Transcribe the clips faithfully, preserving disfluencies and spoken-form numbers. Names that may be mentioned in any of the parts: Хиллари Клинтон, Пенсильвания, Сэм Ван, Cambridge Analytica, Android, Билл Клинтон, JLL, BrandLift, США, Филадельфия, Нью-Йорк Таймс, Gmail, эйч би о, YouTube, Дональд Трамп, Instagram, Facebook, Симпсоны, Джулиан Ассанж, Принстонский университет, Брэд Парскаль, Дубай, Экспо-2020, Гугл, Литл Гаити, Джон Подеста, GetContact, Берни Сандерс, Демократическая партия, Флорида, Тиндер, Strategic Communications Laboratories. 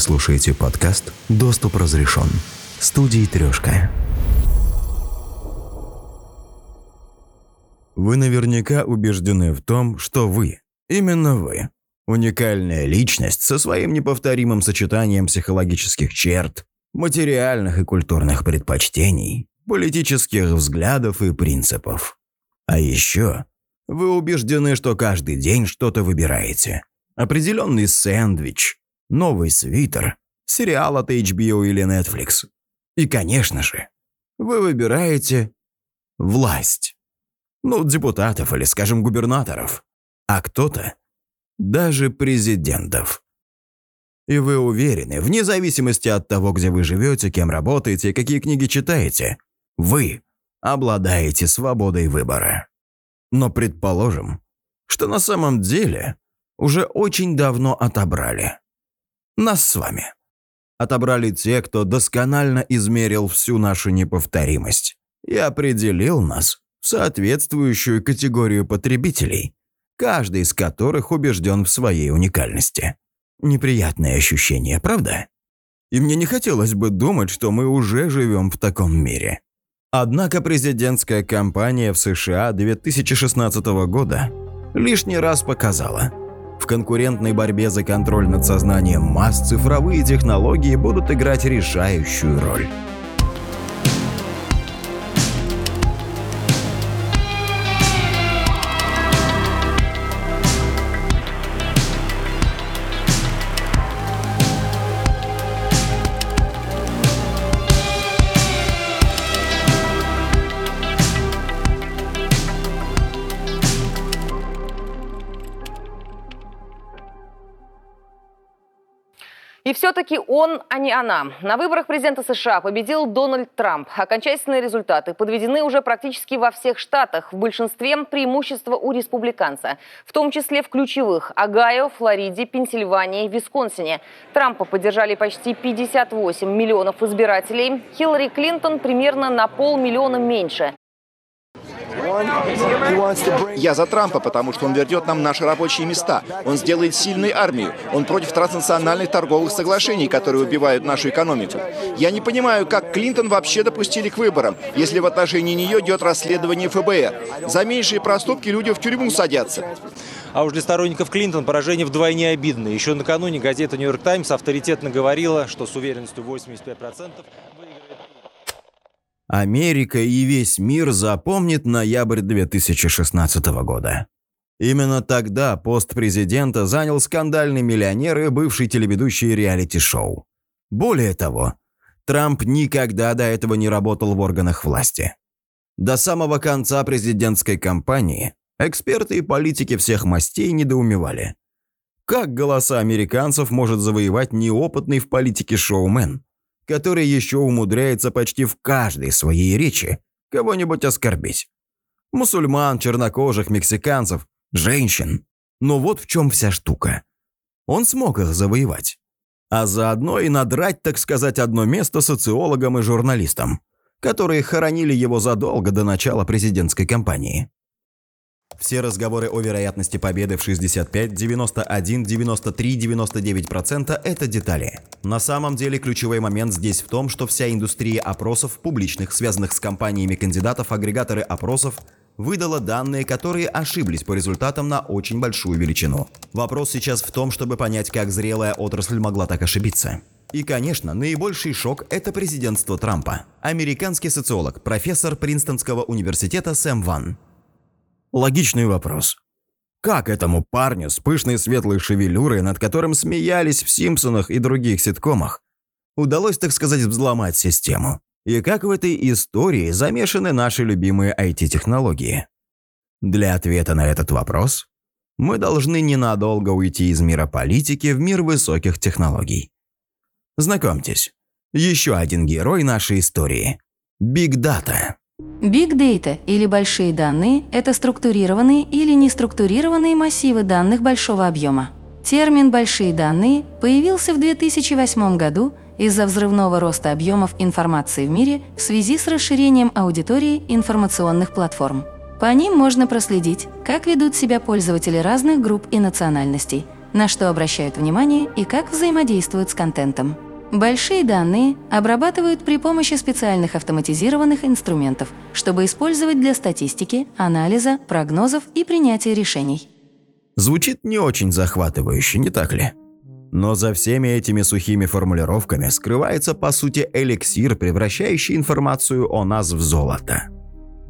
слушаете подкаст «Доступ разрешен» студии «Трешка». Вы наверняка убеждены в том, что вы, именно вы, уникальная личность со своим неповторимым сочетанием психологических черт, материальных и культурных предпочтений, политических взглядов и принципов. А еще вы убеждены, что каждый день что-то выбираете. Определенный сэндвич, новый свитер, сериал от эйч би о или Netflix. И, конечно же, вы выбираете власть. Ну, депутатов или, скажем, губернаторов. А кто-то даже президентов. И вы уверены, вне зависимости от того, где вы живете, кем работаете, какие книги читаете, вы обладаете свободой выбора. Но предположим, что на самом деле уже очень давно отобрали. Нас с вами. Отобрали те, кто досконально измерил всю нашу неповторимость и определил нас в соответствующую категорию потребителей, каждый из которых убежден в своей уникальности. Неприятное ощущение, правда? И мне не хотелось бы думать, что мы уже живем в таком мире. Однако президентская кампания в США две тысячи шестнадцатого года лишний раз показала: в конкурентной борьбе за контроль над сознанием масс цифровые технологии будут играть решающую роль. И все-таки он, а не она. На выборах президента США победил Дональд Трамп. Окончательные результаты подведены уже практически во всех штатах. В большинстве преимущество у республиканца. В том числе в ключевых – Огайо, Флориде, Пенсильвании, Висконсине. Трампа поддержали почти пятьдесят восемь миллионов избирателей. Хиллари Клинтон примерно на полмиллиона меньше. Я за Трампа, потому что он вернет нам наши рабочие места. Он сделает сильную армию. Он против транснациональных торговых соглашений, которые убивают нашу экономику. Я не понимаю, как Клинтон вообще допустили к выборам, если в отношении нее идет расследование эф бэ эр. За меньшие проступки люди в тюрьму садятся. А уж для сторонников Клинтон поражение вдвойне обидно. Еще накануне газета «Нью-Йорк Таймс» авторитетно говорила, что с уверенностью восемьдесят пять процентов... Америка и весь мир запомнит ноябрь две тысячи шестнадцатого года. Именно тогда пост президента занял скандальный миллионер и бывший телеведущий реалити-шоу. Более того, Трамп никогда до этого не работал в органах власти. До самого конца президентской кампании эксперты и политики всех мастей недоумевали. Как голоса американцев может завоевать неопытный в политике шоумен, который еще умудряется почти в каждой своей речи кого-нибудь оскорбить? Мусульман, чернокожих, мексиканцев, женщин. Но вот в чем вся штука. Он смог их завоевать. А заодно и надрать, так сказать, одно место социологам и журналистам, которые хоронили его задолго до начала президентской кампании. Все разговоры о вероятности победы в шестьдесят пять, девяносто один, девяносто три, девяносто девять процентов – это детали. На самом деле ключевой момент здесь в том, что вся индустрия опросов публичных, связанных с компаниями кандидатов, агрегаторы опросов, выдала данные, которые ошиблись по результатам на очень большую величину. Вопрос сейчас в том, чтобы понять, как зрелая отрасль могла так ошибиться. И, конечно, наибольший шок – это президентство Трампа. Американский социолог, профессор Принстонского университета Сэм Ван. Логичный вопрос. Как этому парню с пышной светлой шевелюрой, над которым смеялись в «Симпсонах» и других ситкомах, удалось, так сказать, взломать систему? И как в этой истории замешаны наши любимые ай ти-технологии? Для ответа на этот вопрос мы должны ненадолго уйти из мира политики в мир высоких технологий. Знакомьтесь, еще один герой нашей истории – биг-дата. Big Data или большие данные – это структурированные или неструктурированные массивы данных большого объема. Термин «большие данные» появился в две тысячи восьмом году из-за взрывного роста объемов информации в мире в связи с расширением аудитории информационных платформ. По ним можно проследить, как ведут себя пользователи разных групп и национальностей, на что обращают внимание и как взаимодействуют с контентом. Большие данные обрабатывают при помощи специальных автоматизированных инструментов, чтобы использовать для статистики, анализа, прогнозов и принятия решений. Звучит не очень захватывающе, не так ли? Но за всеми этими сухими формулировками скрывается, по сути, эликсир, превращающий информацию о нас в золото.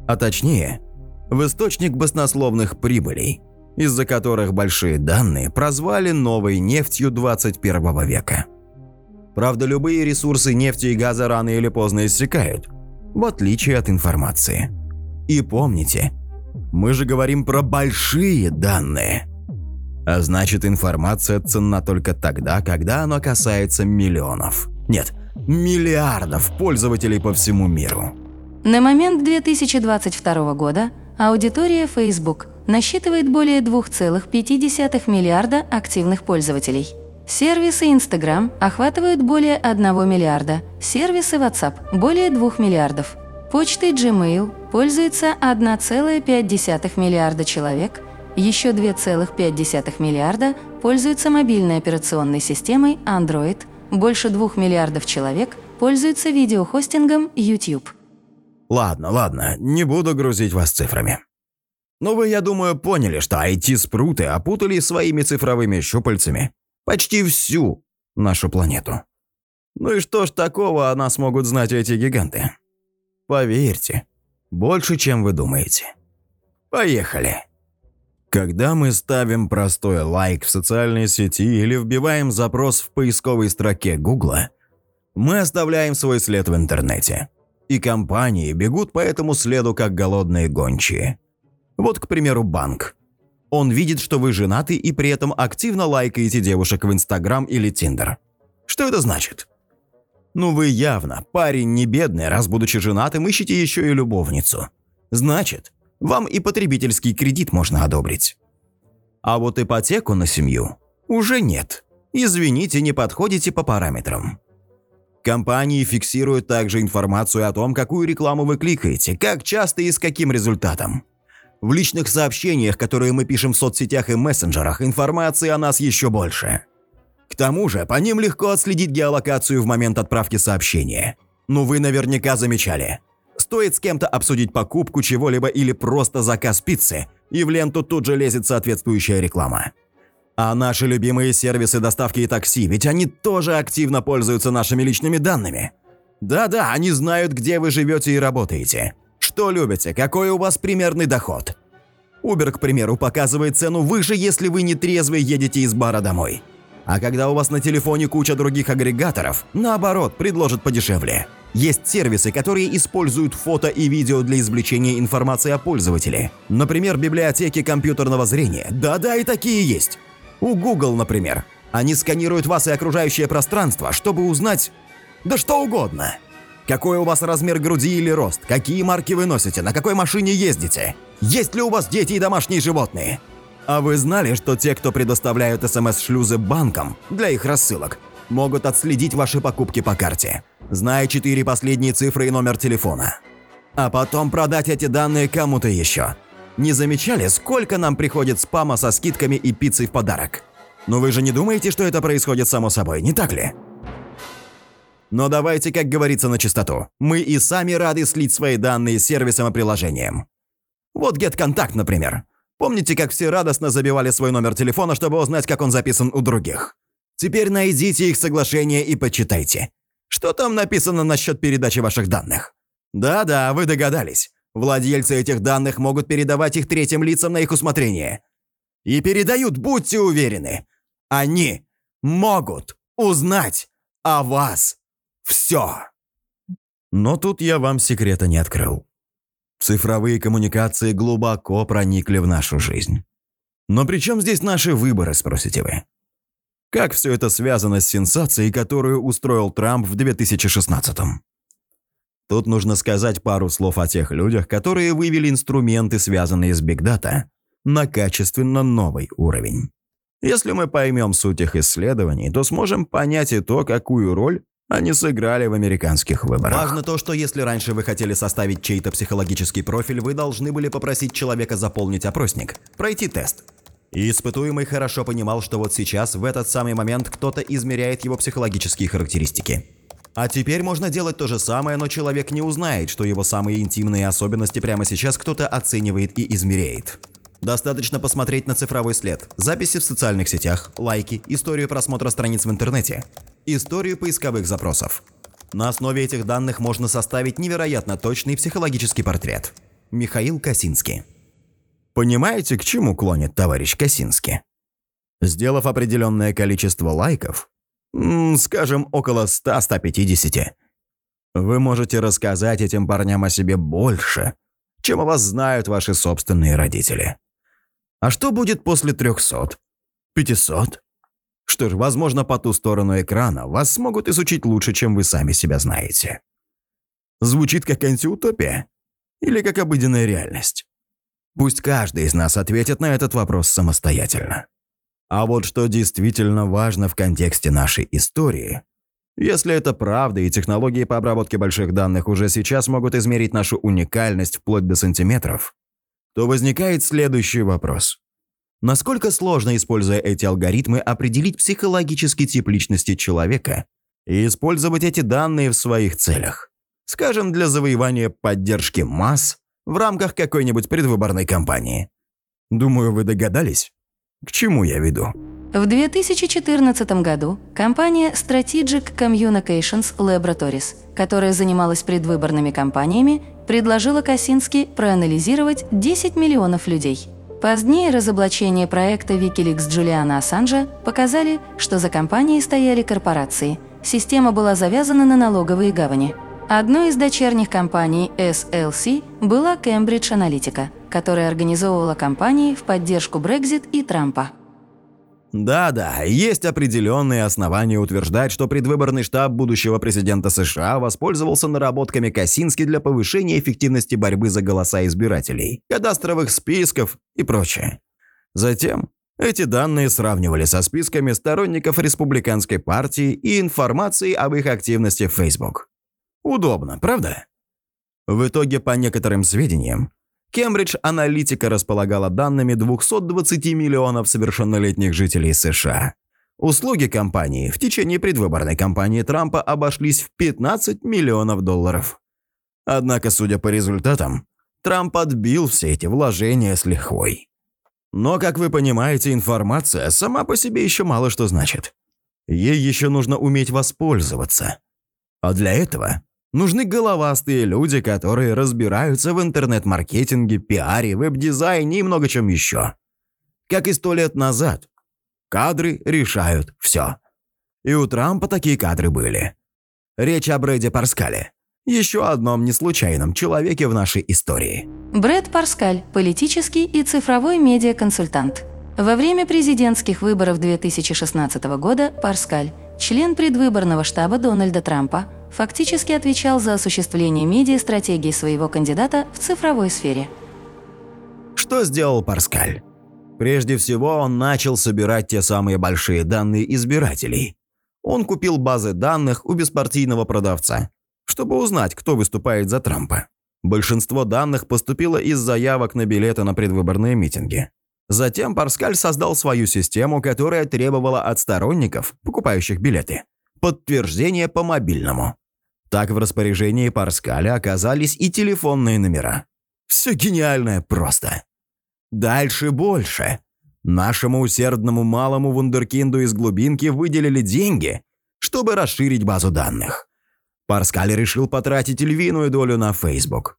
А точнее, в источник баснословных прибылей, из-за которых большие данные прозвали новой нефтью двадцать первого века. Правда, любые ресурсы нефти и газа рано или поздно иссякают, в отличие от информации. И помните, мы же говорим про большие данные. А значит, информация ценна только тогда, когда она касается миллионов. Нет, миллиардов пользователей по всему миру. На момент две тысячи двадцать второго года аудитория Facebook насчитывает более два целых пять десятых миллиарда активных пользователей. Сервисы Instagram охватывают более одного миллиарда, сервисы WhatsApp – более двух миллиардов. Почтой Gmail пользуется одна целая пять десятых миллиарда человек, еще два целых пять десятых миллиарда пользуются мобильной операционной системой Android, больше двух миллиардов человек пользуются видеохостингом YouTube. Ладно, ладно, не буду грузить вас цифрами. Но вы, я думаю, поняли, что ай ти-спруты опутали своими цифровыми щупальцами почти всю нашу планету. Ну и что ж такого о нас могут знать эти гиганты? Поверьте, больше, чем вы думаете. Поехали! Когда мы ставим простой лайк в социальной сети или вбиваем запрос в поисковой строке Гугла, мы оставляем свой след в интернете. И компании бегут по этому следу, как голодные гончие. Вот, к примеру, банк. Он видит, что вы женаты и при этом активно лайкаете девушек в Instagram или Тиндер. Что это значит? Ну вы явно парень не бедный, раз будучи женатым ищете еще и любовницу. Значит, вам и потребительский кредит можно одобрить. А вот ипотеку на семью уже нет. Извините, не подходите по параметрам. Компании фиксируют также информацию о том, какую рекламу вы кликаете, как часто и с каким результатом. В личных сообщениях, которые мы пишем в соцсетях и мессенджерах, информации о нас еще больше. К тому же, по ним легко отследить геолокацию в момент отправки сообщения. Но вы наверняка замечали. Стоит с кем-то обсудить покупку чего-либо или просто заказ пиццы, и в ленту тут же лезет соответствующая реклама. А наши любимые сервисы доставки и такси, ведь они тоже активно пользуются нашими личными данными. Да-да, они знают, где вы живете и работаете, что любите, какой у вас примерный доход. Uber, к примеру, показывает цену выше, если вы не трезвый едете из бара домой. А когда у вас на телефоне куча других агрегаторов, наоборот, предложат подешевле. Есть сервисы, которые используют фото и видео для извлечения информации о пользователе. Например, библиотеки компьютерного зрения. Да-да, и такие есть. У Google, например. Они сканируют вас и окружающее пространство, чтобы узнать... да что угодно. Какой у вас размер груди или рост, какие марки вы носите, на какой машине ездите, есть ли у вас дети и домашние животные. А вы знали, что те, кто предоставляют эс эм эс-шлюзы банкам для их рассылок, могут отследить ваши покупки по карте, зная четыре последние цифры и номер телефона. А потом продать эти данные кому-то еще. Не замечали, сколько нам приходит спама со скидками и пиццей в подарок? Но вы же не думаете, что это происходит само собой, не так ли? Но давайте, как говорится, начистоту. Мы и сами рады слить свои данные сервисам и приложениям. Вот GetContact, например. Помните, как все радостно забивали свой номер телефона, чтобы узнать, как он записан у других? Теперь найдите их соглашение и почитайте. Что там написано насчет передачи ваших данных? Да-да, вы догадались. Владельцы этих данных могут передавать их третьим лицам на их усмотрение. И передают, будьте уверены. Они могут узнать о вас. Все. Но тут я вам секрета не открыл. Цифровые коммуникации глубоко проникли в нашу жизнь. Но при чем здесь наши выборы, спросите вы? Как все это связано с сенсацией, которую устроил Трамп в две тысячи шестнадцатом? Тут нужно сказать пару слов о тех людях, которые вывели инструменты, связанные с бигдата, на качественно новый уровень. Если мы поймем суть их исследований, то сможем понять и то, какую роль они сыграли в американских выборах. Важно то, что если раньше вы хотели составить чей-то психологический профиль, вы должны были попросить человека заполнить опросник, пройти тест. И испытуемый хорошо понимал, что вот сейчас, в этот самый момент, кто-то измеряет его психологические характеристики. А теперь можно делать то же самое, но человек не узнает, что его самые интимные особенности прямо сейчас кто-то оценивает и измеряет. Достаточно посмотреть на цифровой след, записи в социальных сетях, лайки, историю просмотра страниц в интернете, историю поисковых запросов. На основе этих данных можно составить невероятно точный психологический портрет. Михаил Косинский. Понимаете, к чему клонит товарищ Косинский? Сделав определенное количество лайков, скажем, около ста — ста пятидесяти, вы можете рассказать этим парням о себе больше, чем о вас знают ваши собственные родители. А что будет после трёхсот, пятисот? Что ж, возможно, по ту сторону экрана вас смогут изучить лучше, чем вы сами себя знаете. Звучит как антиутопия или как обыденная реальность? Пусть каждый из нас ответит на этот вопрос самостоятельно. А вот что действительно важно в контексте нашей истории, если это правда и технологии по обработке больших данных уже сейчас могут измерить нашу уникальность вплоть до сантиметров, то возникает следующий вопрос. Насколько сложно, используя эти алгоритмы, определить психологический тип личности человека и использовать эти данные в своих целях? Скажем, для завоевания поддержки масс в рамках какой-нибудь предвыборной кампании. Думаю, вы догадались, к чему я веду. В две тысячи четырнадцатом году компания Strategic Communications Laboratories, которая занималась предвыборными кампаниями, предложила Косински проанализировать десять миллионов людей. Позднее разоблачение проекта WikiLeaks Джулиана Ассанжа показали, что за компанией стояли корпорации. Система была завязана на налоговые гавани. Одной из дочерних компаний эс эл си была Cambridge Analytica, которая организовывала кампании в поддержку Brexit и Трампа. Да-да, есть определенные основания утверждать, что предвыборный штаб будущего президента США воспользовался наработками Косински для повышения эффективности борьбы за голоса избирателей, кадастровых списков и прочее. Затем эти данные сравнивали со списками сторонников республиканской партии и информацией об их активности в Facebook. Удобно, правда? В итоге, по некоторым сведениям, Cambridge Analytica располагала данными двухсот двадцати миллионов совершеннолетних жителей США. Услуги компании в течение предвыборной кампании Трампа обошлись в пятнадцать миллионов долларов. Однако, судя по результатам, Трамп отбил все эти вложения с лихвой. Но, как вы понимаете, информация сама по себе еще мало что значит. Ей еще нужно уметь воспользоваться. А для этого нужны головастые люди, которые разбираются в интернет-маркетинге, пиаре, веб-дизайне и много чем еще. Как и сто лет назад, кадры решают все. И у Трампа такие кадры были. Речь о Брэде Парскале, еще одном неслучайном человеке в нашей истории. Брэд Парскаль – политический и цифровой медиаконсультант. Во время президентских выборов две тысячи шестнадцатого года Парскаль, член предвыборного штаба Дональда Трампа, фактически отвечал за осуществление медиа-стратегии своего кандидата в цифровой сфере. Что сделал Парскаль? Прежде всего, он начал собирать те самые большие данные избирателей. Он купил базы данных у беспартийного продавца, чтобы узнать, кто выступает за Трампа. Большинство данных поступило из заявок на билеты на предвыборные митинги. Затем Парскаль создал свою систему, которая требовала от сторонников, покупающих билеты, подтверждение по мобильному. Так в распоряжении Парскаля оказались и телефонные номера. Все гениальное просто. Дальше больше. Нашему усердному малому вундеркинду из глубинки выделили деньги, чтобы расширить базу данных. Парскаль решил потратить львиную долю на Facebook.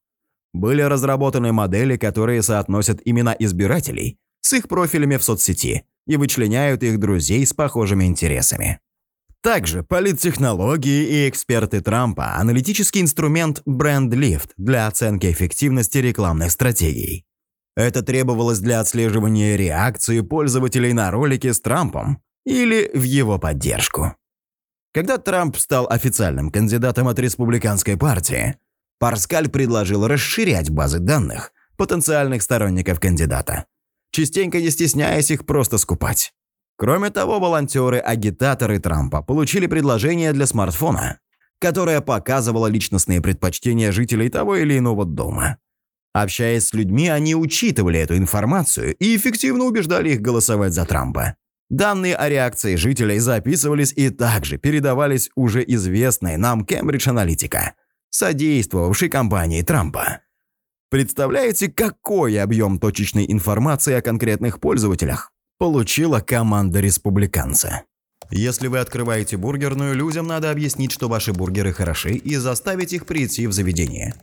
Были разработаны модели, которые соотносят имена избирателей с их профилями в соцсети и вычленяют их друзей с похожими интересами. Также политтехнологии и эксперты Трампа – аналитический инструмент BrandLift для оценки эффективности рекламных стратегий. Это требовалось для отслеживания реакции пользователей на ролики с Трампом или в его поддержку. Когда Трамп стал официальным кандидатом от республиканской партии, Парскаль предложил расширять базы данных потенциальных сторонников кандидата, частенько не стесняясь их просто скупать. Кроме того, волонтеры-агитаторы Трампа получили предложение для смартфона, которое показывало личностные предпочтения жителей того или иного дома. Общаясь с людьми, они учитывали эту информацию и эффективно убеждали их голосовать за Трампа. Данные о реакции жителей записывались и также передавались уже известной нам Cambridge Analytica, содействовавшей кампании Трампа. Представляете, какой объем точечной информации о конкретных пользователях получила команда республиканца? Если вы открываете бургерную, людям надо объяснить, что ваши бургеры хороши, и заставить их прийти в заведение.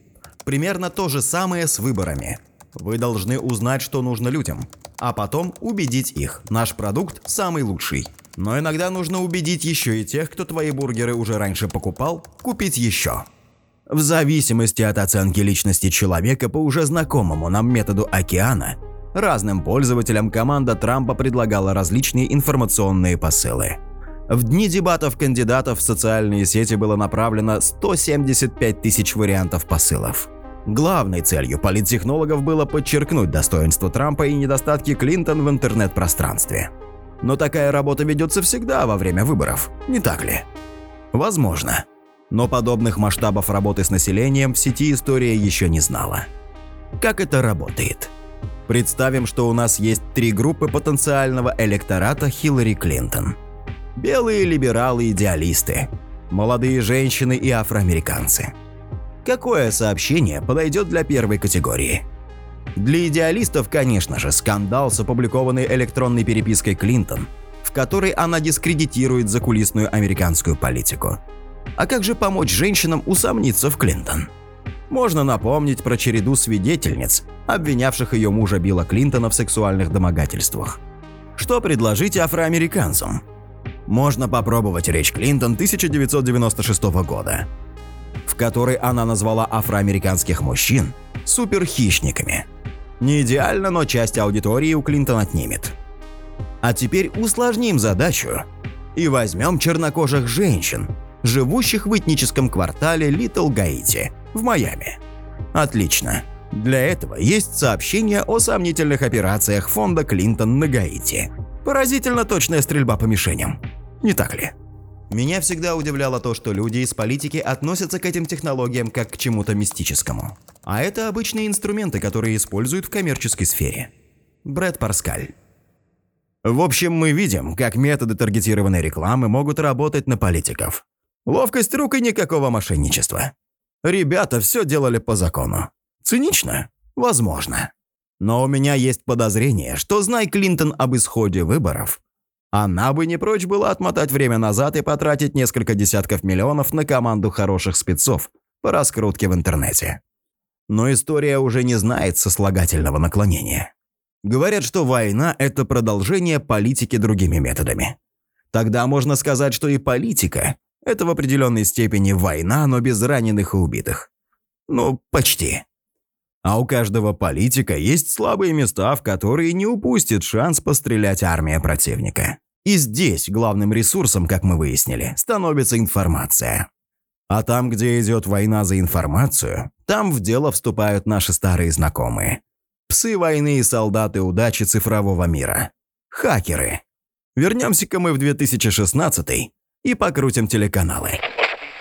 Примерно то же самое с выборами. Вы должны узнать, что нужно людям, а потом убедить их: наш продукт самый лучший. Но иногда нужно убедить еще и тех, кто твои бургеры уже раньше покупал, купить еще. В зависимости от оценки личности человека по уже знакомому нам методу Океана, разным пользователям команда Трампа предлагала различные информационные посылы. В дни дебатов кандидатов в социальные сети было направлено сто семьдесят пять тысяч вариантов посылов. Главной целью политтехнологов было подчеркнуть достоинства Трампа и недостатки Клинтон в интернет-пространстве. Но такая работа ведется всегда во время выборов, не так ли? Возможно. Но подобных масштабов работы с населением в сети история еще не знала. Как это работает? Представим, что у нас есть три группы потенциального электората Хиллари Клинтон. Белые либералы-идеалисты, молодые женщины и афроамериканцы. Какое сообщение подойдет для первой категории? Для идеалистов, конечно же, скандал с опубликованной электронной перепиской Клинтон, в которой она дискредитирует закулисную американскую политику. А как же помочь женщинам усомниться в Клинтон? Можно напомнить про череду свидетельниц, обвинявших ее мужа Билла Клинтона в сексуальных домогательствах. Что предложить афроамериканцам? Можно попробовать речь Клинтон тысяча девятьсот девяносто шестого года, в которой она назвала афроамериканских мужчин суперхищниками. Не идеально, но часть аудитории у Клинтон отнимет. А теперь усложним задачу и возьмем чернокожих женщин, живущих в этническом квартале Литл Гаити в Майами. Отлично. Для этого есть сообщение о сомнительных операциях фонда Клинтон на Гаити. Поразительно точная стрельба по мишеням. Не так ли? Меня всегда удивляло то, что люди из политики относятся к этим технологиям как к чему-то мистическому. А это обычные инструменты, которые используют в коммерческой сфере. Брэд Парскаль. В общем, мы видим, как методы таргетированной рекламы могут работать на политиков. Ловкость рук и никакого мошенничества. Ребята все делали по закону. Цинично? Возможно. Но у меня есть подозрение, что, знай Клинтон об исходе выборов, она бы не прочь была отмотать время назад и потратить несколько десятков миллионов на команду хороших спецов по раскрутке в интернете. Но история уже не знает сослагательного наклонения. Говорят, что война – это продолжение политики другими методами. Тогда можно сказать, что и политика – это в определенной степени война, но без раненых и убитых. Ну, почти. А у каждого политика есть слабые места, в которые не упустит шанс пострелять армия противника. И здесь главным ресурсом, как мы выяснили, становится информация. А там, где идет война за информацию, там в дело вступают наши старые знакомые. Псы войны и солдаты удачи цифрового мира. Хакеры. Вернемся-ка мы в две тысячи шестнадцатый. И покрутим телеканалы.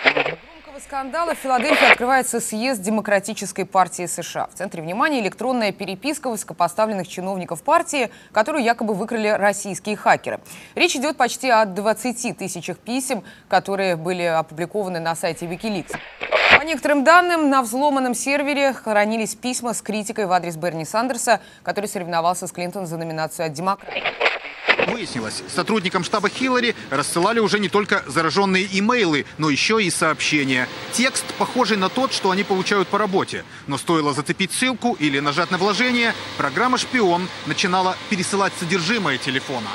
Громкого скандала в Филадельфии открывается съезд Демократической партии США. В центре внимания электронная переписка высокопоставленных чиновников партии, которую якобы выкрали российские хакеры. Речь идет почти о двадцати тысячах писем, которые были опубликованы на сайте WikiLeaks. По некоторым данным, на взломанном сервере хранились письма с критикой в адрес Берни Сандерса, который соревновался с Клинтон за номинацию от демократов. Выяснилось, сотрудникам штаба Хиллари рассылали уже не только зараженные имейлы, но еще и сообщения. Текст похожий на тот, что они получают по работе. Но стоило зацепить ссылку или нажать на вложение, программа «Шпион» начинала пересылать содержимое телефона.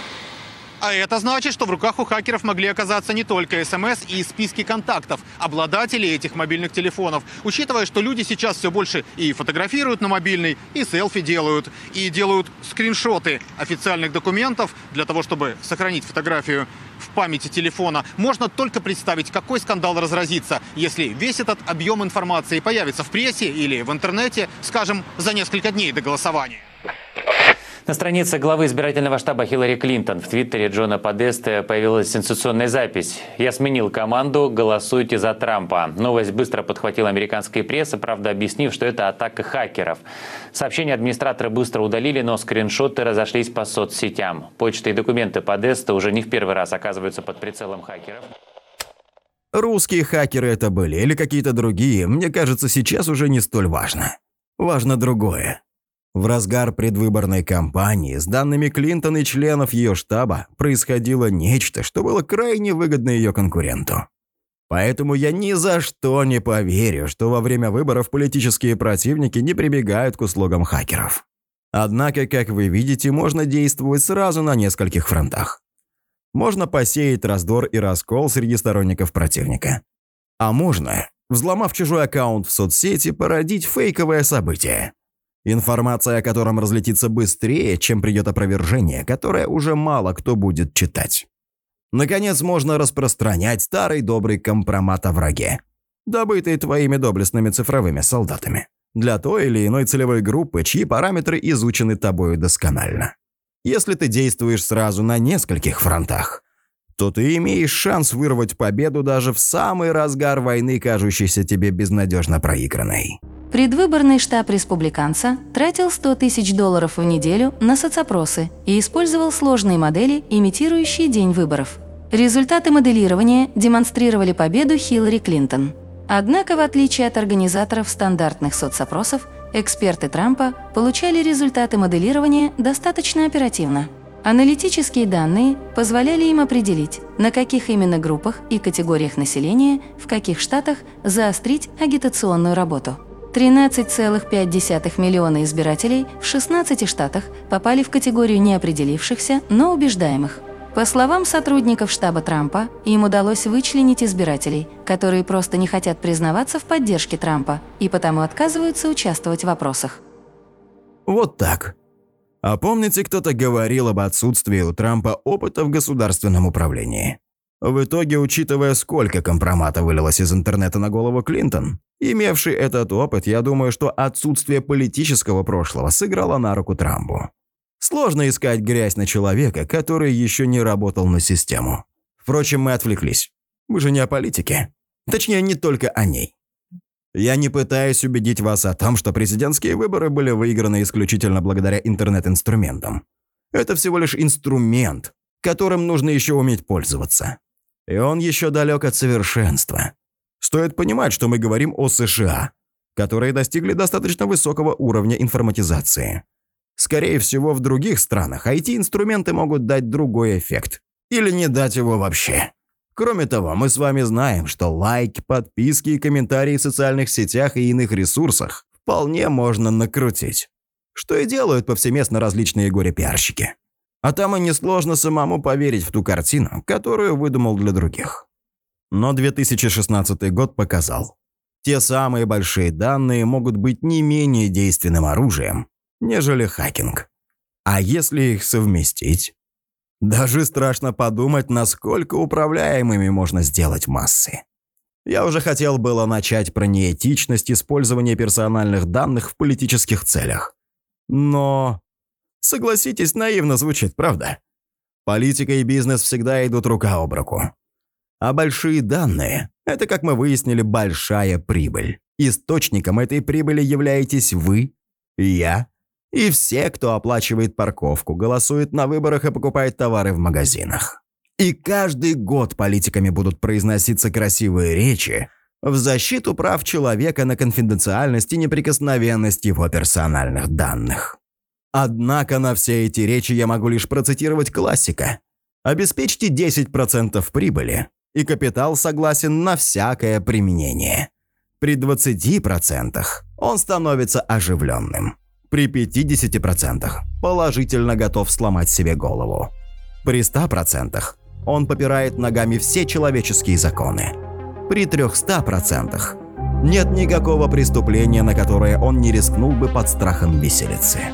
А это значит, что в руках у хакеров могли оказаться не только СМС и списки контактов, обладателей этих мобильных телефонов. Учитывая, что люди сейчас все больше и фотографируют на мобильный, и селфи делают, и делают скриншоты официальных документов для того, чтобы сохранить фотографию в памяти телефона. Можно только представить, какой скандал разразится, если весь этот объем информации появится в прессе или в интернете, скажем, за несколько дней до голосования. На странице главы избирательного штаба Хиллари Клинтон в твиттере Джона Подеста появилась сенсационная запись. «Я сменил команду, голосуйте за Трампа». Новость быстро подхватила американская пресса, правда объяснив, что это атака хакеров. Сообщение администратора быстро удалили, но скриншоты разошлись по соцсетям. Почта и документы Подеста уже не в первый раз оказываются под прицелом хакеров. Русские хакеры это были или какие-то другие, мне кажется, сейчас уже не столь важно. Важно другое. В разгар предвыборной кампании с данными Клинтон и членов ее штаба происходило нечто, что было крайне выгодно ее конкуренту. Поэтому я ни за что не поверю, что во время выборов политические противники не прибегают к услугам хакеров. Однако, как вы видите, можно действовать сразу на нескольких фронтах. Можно посеять раздор и раскол среди сторонников противника. А можно, взломав чужой аккаунт в соцсети, породить фейковое событие. Информация о котором разлетится быстрее, чем придет опровержение, которое уже мало кто будет читать. Наконец, можно распространять старый добрый компромат о враге, добытый твоими доблестными цифровыми солдатами, для той или иной целевой группы, чьи параметры изучены тобою досконально. Если ты действуешь сразу на нескольких фронтах, то ты имеешь шанс вырвать победу даже в самый разгар войны, кажущейся тебе безнадежно проигранной. Предвыборный штаб республиканца тратил сто тысяч долларов в неделю на соцопросы и использовал сложные модели, имитирующие день выборов. Результаты моделирования демонстрировали победу Хиллари Клинтон. Однако, в отличие от организаторов стандартных соцопросов, эксперты Трампа получали результаты моделирования достаточно оперативно. Аналитические данные позволяли им определить, на каких именно группах и категориях населения в каких штатах заострить агитационную работу. тринадцать целых пять десятых миллиона избирателей в шестнадцати штатах попали в категорию неопределившихся, но убеждаемых. По словам сотрудников штаба Трампа, им удалось вычленить избирателей, которые просто не хотят признаваться в поддержке Трампа и потому отказываются участвовать в опросах. Вот так. А помните, кто-то говорил об отсутствии у Трампа опыта в государственном управлении? В итоге, учитывая, сколько компромата вылилось из интернета на голову Клинтон, имевший этот опыт, я думаю, что отсутствие политического прошлого сыграло на руку Трампу. Сложно искать грязь на человека, который еще не работал на систему. Впрочем, мы отвлеклись. Мы же не о политике. Точнее, не только о ней. Я не пытаюсь убедить вас о том, что президентские выборы были выиграны исключительно благодаря интернет-инструментам. Это всего лишь инструмент, которым нужно еще уметь пользоваться. И он еще далек от совершенства. Стоит понимать, что мы говорим о США, которые достигли достаточно высокого уровня информатизации. Скорее всего, в других странах ай ти-инструменты могут дать другой эффект. Или не дать его вообще. Кроме того, мы с вами знаем, что лайки, подписки и комментарии в социальных сетях и иных ресурсах вполне можно накрутить. Что и делают повсеместно различные горе-пиарщики. А там и несложно самому поверить в ту картину, которую выдумал для других. Но две тысячи шестнадцатый год показал. Те самые большие данные могут быть не менее действенным оружием, нежели хакинг. А если их совместить? Даже страшно подумать, насколько управляемыми можно сделать массы. Я уже хотел было начать про неэтичность использования персональных данных в политических целях. Но, согласитесь, наивно звучит, правда? Политика и бизнес всегда идут рука об руку. А большие данные – это, как мы выяснили, большая прибыль. Источником этой прибыли являетесь вы, я, и все, кто оплачивает парковку, голосует на выборах и покупает товары в магазинах. И каждый год политиками будут произноситься красивые речи в защиту прав человека на конфиденциальность и неприкосновенность его персональных данных. Однако на все эти речи я могу лишь процитировать классика. Обеспечьте десять процентов прибыли, и капитал согласен на всякое применение. При двадцати процентах он становится оживленным. При пятидесяти процентах положительно готов сломать себе голову. При ста процентах он попирает ногами все человеческие законы. При трехстах процентах нет никакого преступления, на которое он не рискнул бы под страхом виселицы.